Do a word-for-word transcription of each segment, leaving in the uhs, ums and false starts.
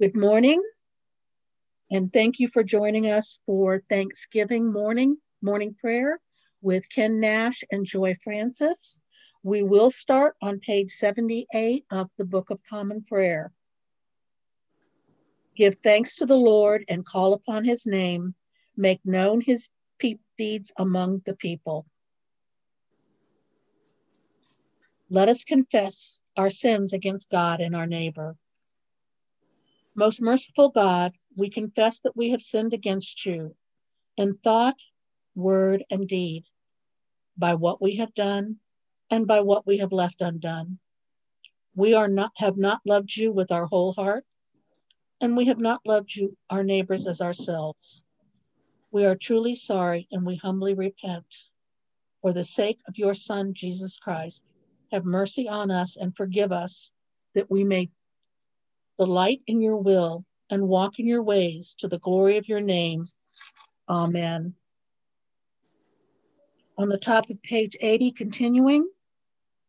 Good morning, and thank you for joining us for Thanksgiving morning, morning prayer with Ken Nash and Joy Francis. We will start on page seventy-eight of the Book of Common Prayer. Give thanks to the Lord and call upon his name. Make known his deeds among the people. Let us confess our sins against God and our neighbor. Most merciful God, we confess that we have sinned against you in thought, word, and deed, by what we have done and by what we have left undone. We are not, have not loved you with our whole heart, and we have not loved you, our neighbors, as ourselves. We are truly sorry, and we humbly repent. For the sake of your Son, Jesus Christ, have mercy on us and forgive us, that we may delight in your will and walk in your ways to the glory of your name. Amen. On the top of page eighty, continuing,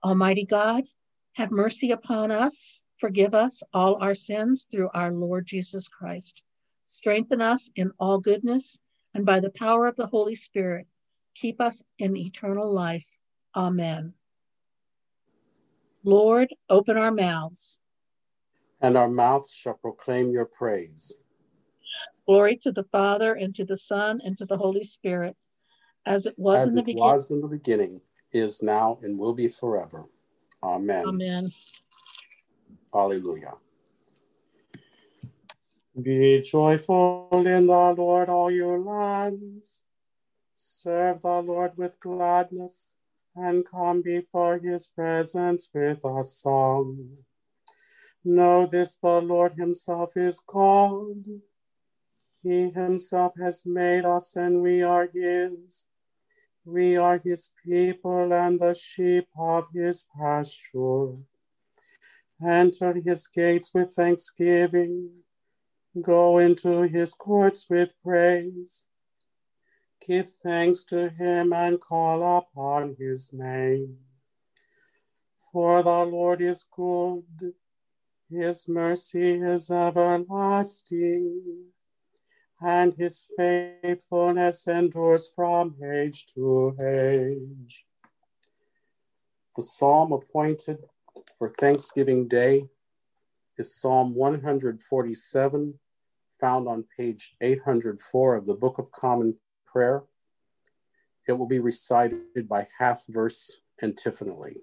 Almighty God, have mercy upon us, forgive us all our sins through our Lord Jesus Christ. Strengthen us in all goodness, and by the power of the Holy Spirit, keep us in eternal life. Amen. Lord, open our mouths, and our mouths shall proclaim your praise. Glory to the Father, and to the Son, and to the Holy Spirit, as it was, as in, the it was in the beginning, is now, and will be forever. Amen. Amen. Hallelujah. Be joyful in the Lord, all your lands. Serve the Lord with gladness, and come before his presence with a song. Know this, the Lord himself is called. He himself has made us, and we are his. We are his people and the sheep of his pasture. Enter his gates with thanksgiving. Go into his courts with praise. Give thanks to him and call upon his name. For the Lord is good. His mercy is everlasting, and his faithfulness endures from age to age. The psalm appointed for Thanksgiving Day is Psalm one forty-seven, found on page eight hundred four of the Book of Common Prayer. It will be recited by half verse antiphonally.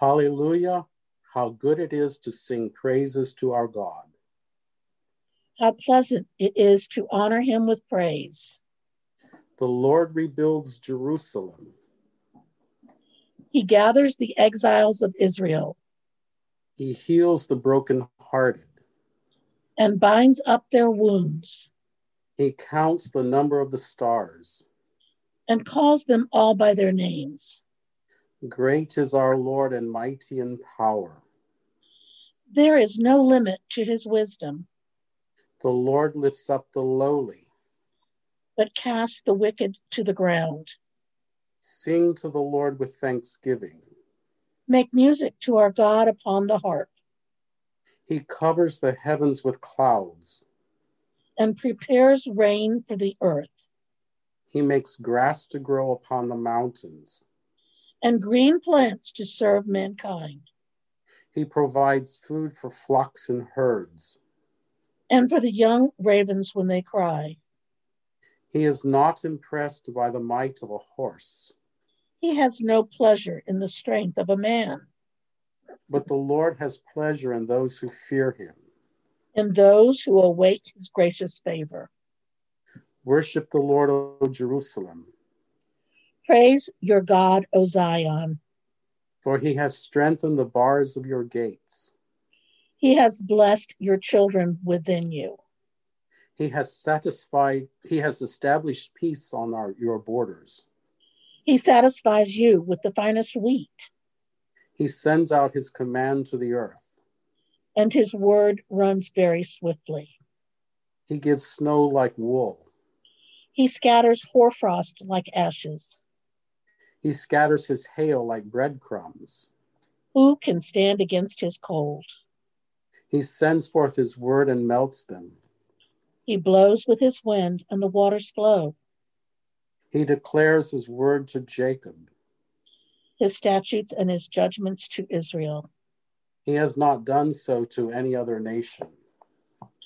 Hallelujah, how good it is to sing praises to our God. How pleasant it is to honor him with praise. The Lord rebuilds Jerusalem. He gathers the exiles of Israel. He heals the brokenhearted, and binds up their wounds. He counts the number of the stars, and calls them all by their names. Great is our Lord and mighty in power. There is no limit to his wisdom. The Lord lifts up the lowly, but casts the wicked to the ground. Sing to the Lord with thanksgiving. Make music to our God upon the harp. He covers the heavens with clouds, and prepares rain for the earth. He makes grass to grow upon the mountains, and green plants to serve mankind. He provides food for flocks and herds, and for the young ravens when they cry. He is not impressed by the might of a horse. He has no pleasure in the strength of a man. But the Lord has pleasure in those who fear him, in those who await his gracious favor. Worship the Lord, O Jerusalem. Praise your God, O Zion. For he has strengthened the bars of your gates. He has blessed your children within you. He has satisfied, he has established peace on our, your borders. He satisfies you with the finest wheat. He sends out his command to the earth, and his word runs very swiftly. He gives snow like wool. He scatters hoarfrost like ashes. He scatters his hail like breadcrumbs. Who can stand against his cold? He sends forth his word and melts them. He blows with his wind, and the waters flow. He declares his word to Jacob, his statutes and his judgments to Israel. He has not done so to any other nation.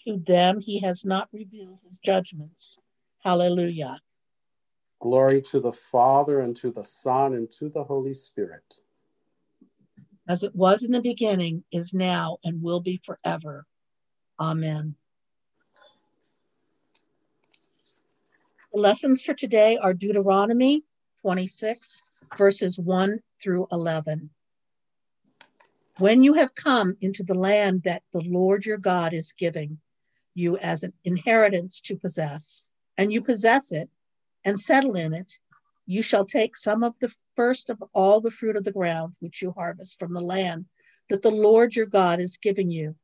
To them he has not revealed his judgments. Hallelujah. Glory to the Father, and to the Son, and to the Holy Spirit. As it was in the beginning, is now, and will be forever. Amen. The lessons for today are Deuteronomy twenty-six, verses one through eleven. When you have come into the land that the Lord your God is giving you as an inheritance to possess, and you possess it and settle in it, you shall take some of the first of all the fruit of the ground which you harvest from the land that the Lord your God is giving you,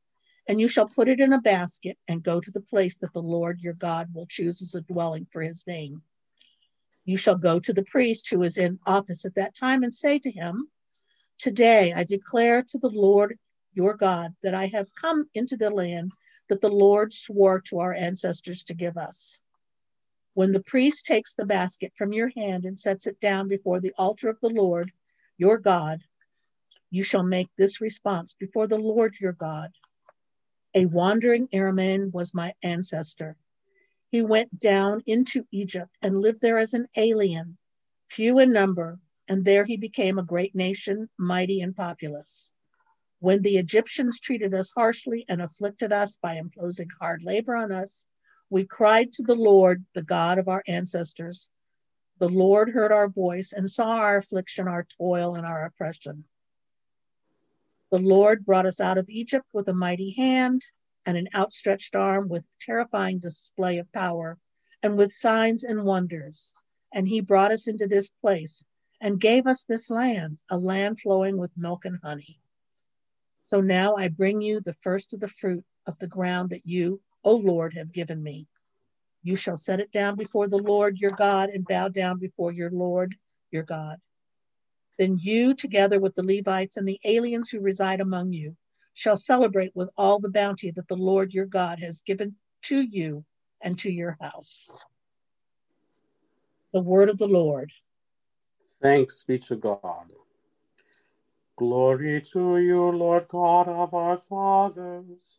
and you shall put it in a basket and go to the place that the Lord your God will choose as a dwelling for his name. You shall go to the priest who is in office at that time and say to him, today I declare to the Lord your God that I have come into the land that the Lord swore to our ancestors to give us. When the priest takes the basket from your hand and sets it down before the altar of the Lord your God, you shall make this response before the Lord your God. A wandering Aramean was my ancestor. He went down into Egypt and lived there as an alien, few in number, and there he became a great nation, mighty and populous. When the Egyptians treated us harshly and afflicted us by imposing hard labor on us, we cried to the Lord, the God of our ancestors. The Lord heard our voice and saw our affliction, our toil, and our oppression. The Lord brought us out of Egypt with a mighty hand and an outstretched arm, with terrifying display of power and with signs and wonders. And he brought us into this place and gave us this land, a land flowing with milk and honey. So now I bring you the first of the fruit of the ground that you, O Lord, have given me. You shall set it down before the Lord your God and bow down before your Lord your God. Then you, together with the Levites and the aliens who reside among you, shall celebrate with all the bounty that the Lord your God has given to you and to your house. The word of the Lord. Thanks be to God. Glory to you, Lord God of our fathers.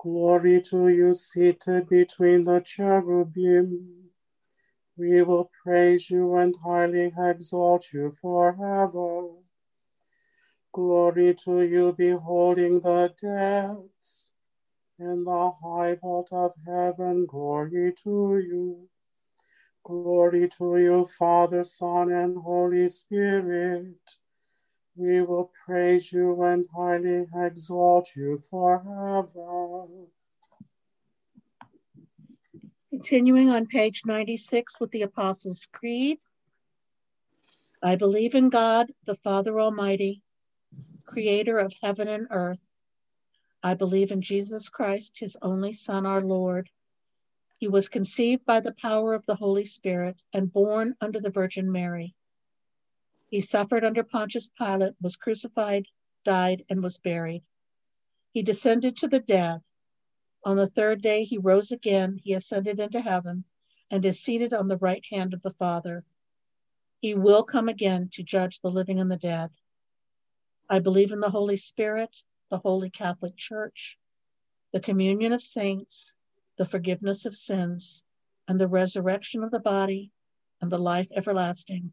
Glory to you, seated between the cherubim. We will praise you and highly exalt you forever. Glory to you, beholding the depths. In the high vault of heaven, glory to you. Glory to you, Father, Son, and Holy Spirit. We will praise you and highly exalt you forever. Continuing on page ninety-six with the Apostles' Creed. I believe in God, the Father Almighty, creator of heaven and earth. I believe in Jesus Christ, his only Son, our Lord. He was conceived by the power of the Holy Spirit and born under the Virgin Mary. He suffered under Pontius Pilate, was crucified, died, and was buried. He descended to the dead. On the third day, he rose again. He ascended into heaven and is seated on the right hand of the Father. He will come again to judge the living and the dead. I believe in the Holy Spirit, the Holy Catholic Church, the communion of saints, the forgiveness of sins, and the resurrection of the body, and the life everlasting.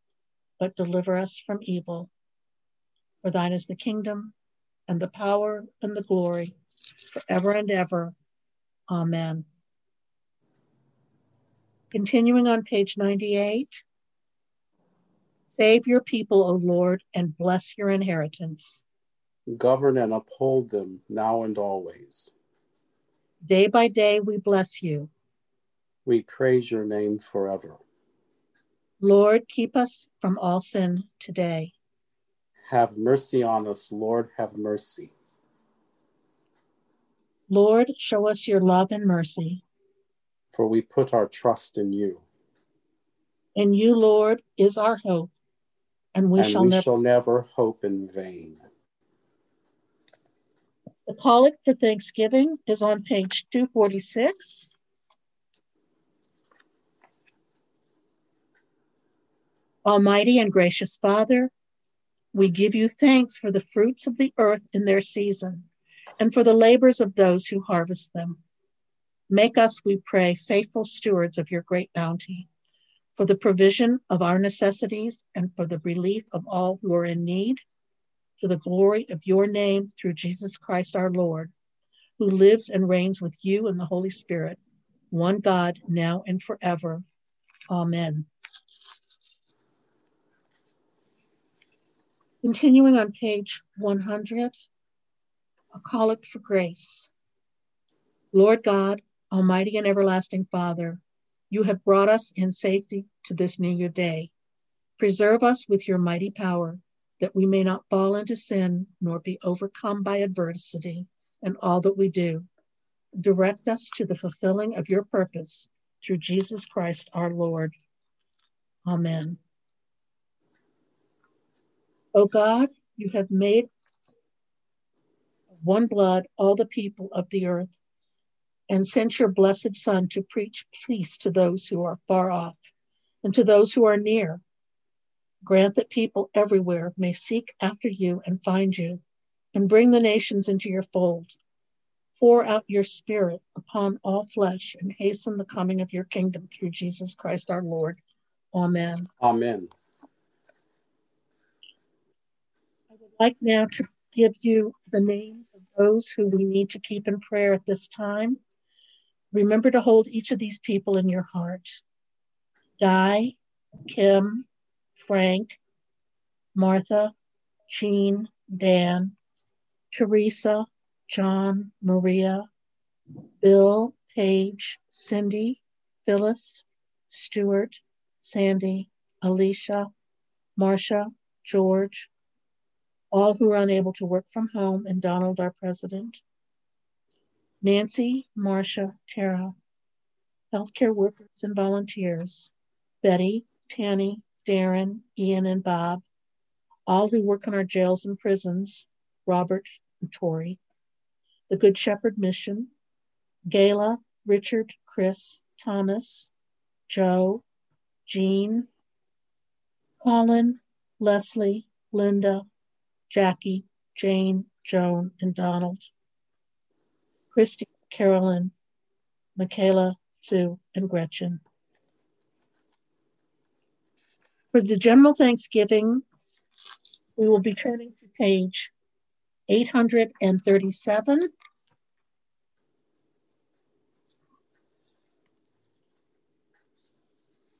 but deliver us from evil. For thine is the kingdom, and the power, and the glory, forever and ever. Amen. Continuing on page ninety-eight, save your people, O Lord, and bless your inheritance. Govern and uphold them now and always. Day by day we bless you. We praise your name forever. Lord, keep us from all sin today. Have mercy on us, Lord, have mercy. Lord, show us your love and mercy. For we put our trust in you. In you, Lord, is our hope, and we, and shall, we never... shall never hope in vain. The Collect for Thanksgiving is on page two forty-six. Almighty and gracious Father, we give you thanks for the fruits of the earth in their season, and for the labors of those who harvest them. Make us, we pray, faithful stewards of your great bounty, for the provision of our necessities and for the relief of all who are in need, for the glory of your name through Jesus Christ our Lord, who lives and reigns with you in the Holy Spirit, one God, now and forever. Amen. Continuing on page one hundred, a collect for grace. Lord God, Almighty and everlasting Father, you have brought us in safety to this new year day. Preserve us with your mighty power, that we may not fall into sin, nor be overcome by adversity in all that we do. Direct us to the fulfilling of your purpose through Jesus Christ our Lord. Amen. O God, you have made one blood all the people of the earth, and sent your blessed Son to preach peace to those who are far off and to those who are near. Grant that people everywhere may seek after you and find you, and bring the nations into your fold. Pour out your Spirit upon all flesh, and hasten the coming of your kingdom through Jesus Christ our Lord. Amen. Amen. I would like now to give you the names of those who we need to keep in prayer at this time. Remember to hold each of these people in your heart. Guy, Kim, Frank, Martha, Jean, Dan, Teresa, John, Maria, Bill, Paige, Cindy, Phyllis, Stuart, Sandy, Alicia, Marcia, George, all who are unable to work from home, and Donald, our president. Nancy, Marcia, Tara, healthcare workers and volunteers, Betty, Tanny, Darren, Ian, and Bob, all who work in our jails and prisons, Robert and Tori, the Good Shepherd Mission, Gayla, Richard, Chris, Thomas, Joe, Jean, Colin, Leslie, Linda, Jackie, Jane, Joan, and Donald, Christy, Carolyn, Michaela, Sue, and Gretchen. For the general Thanksgiving, we will be turning to page eight hundred thirty-seven.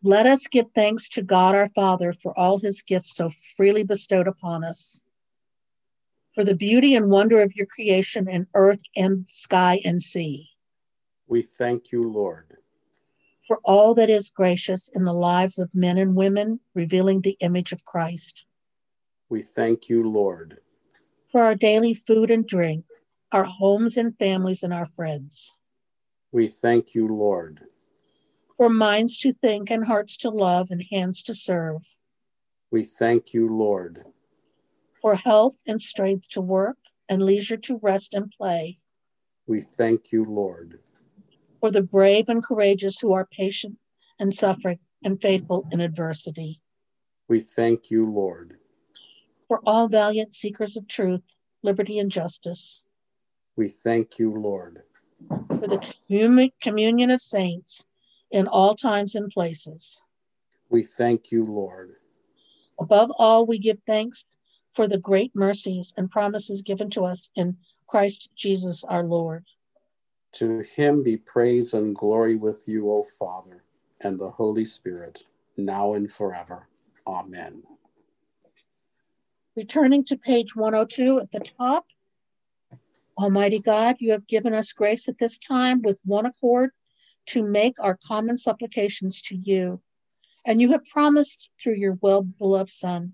Let us give thanks to God our Father for all his gifts so freely bestowed upon us, for the beauty and wonder of your creation in earth and sky and sea. We thank you, Lord. For all that is gracious in the lives of men and women, revealing the image of Christ. We thank you, Lord. For our daily food and drink, our homes and families and our friends. We thank you, Lord. For minds to think and hearts to love and hands to serve. We thank you, Lord. For health and strength to work and leisure to rest and play. We thank you, Lord. For the brave and courageous who are patient and suffering and faithful in adversity. We thank you, Lord. For all valiant seekers of truth, liberty, and justice. We thank you, Lord, for the communion of saints in all times and places. We thank you, Lord. Above all, we give thanks for the great mercies and promises given to us in Christ Jesus our Lord. To him be praise and glory with you, O Father, and the Holy Spirit, now and forever. Amen. Returning to page one oh two at the top, Almighty God, you have given us grace at this time with one accord to make our common supplications to you. And you have promised through your well-beloved Son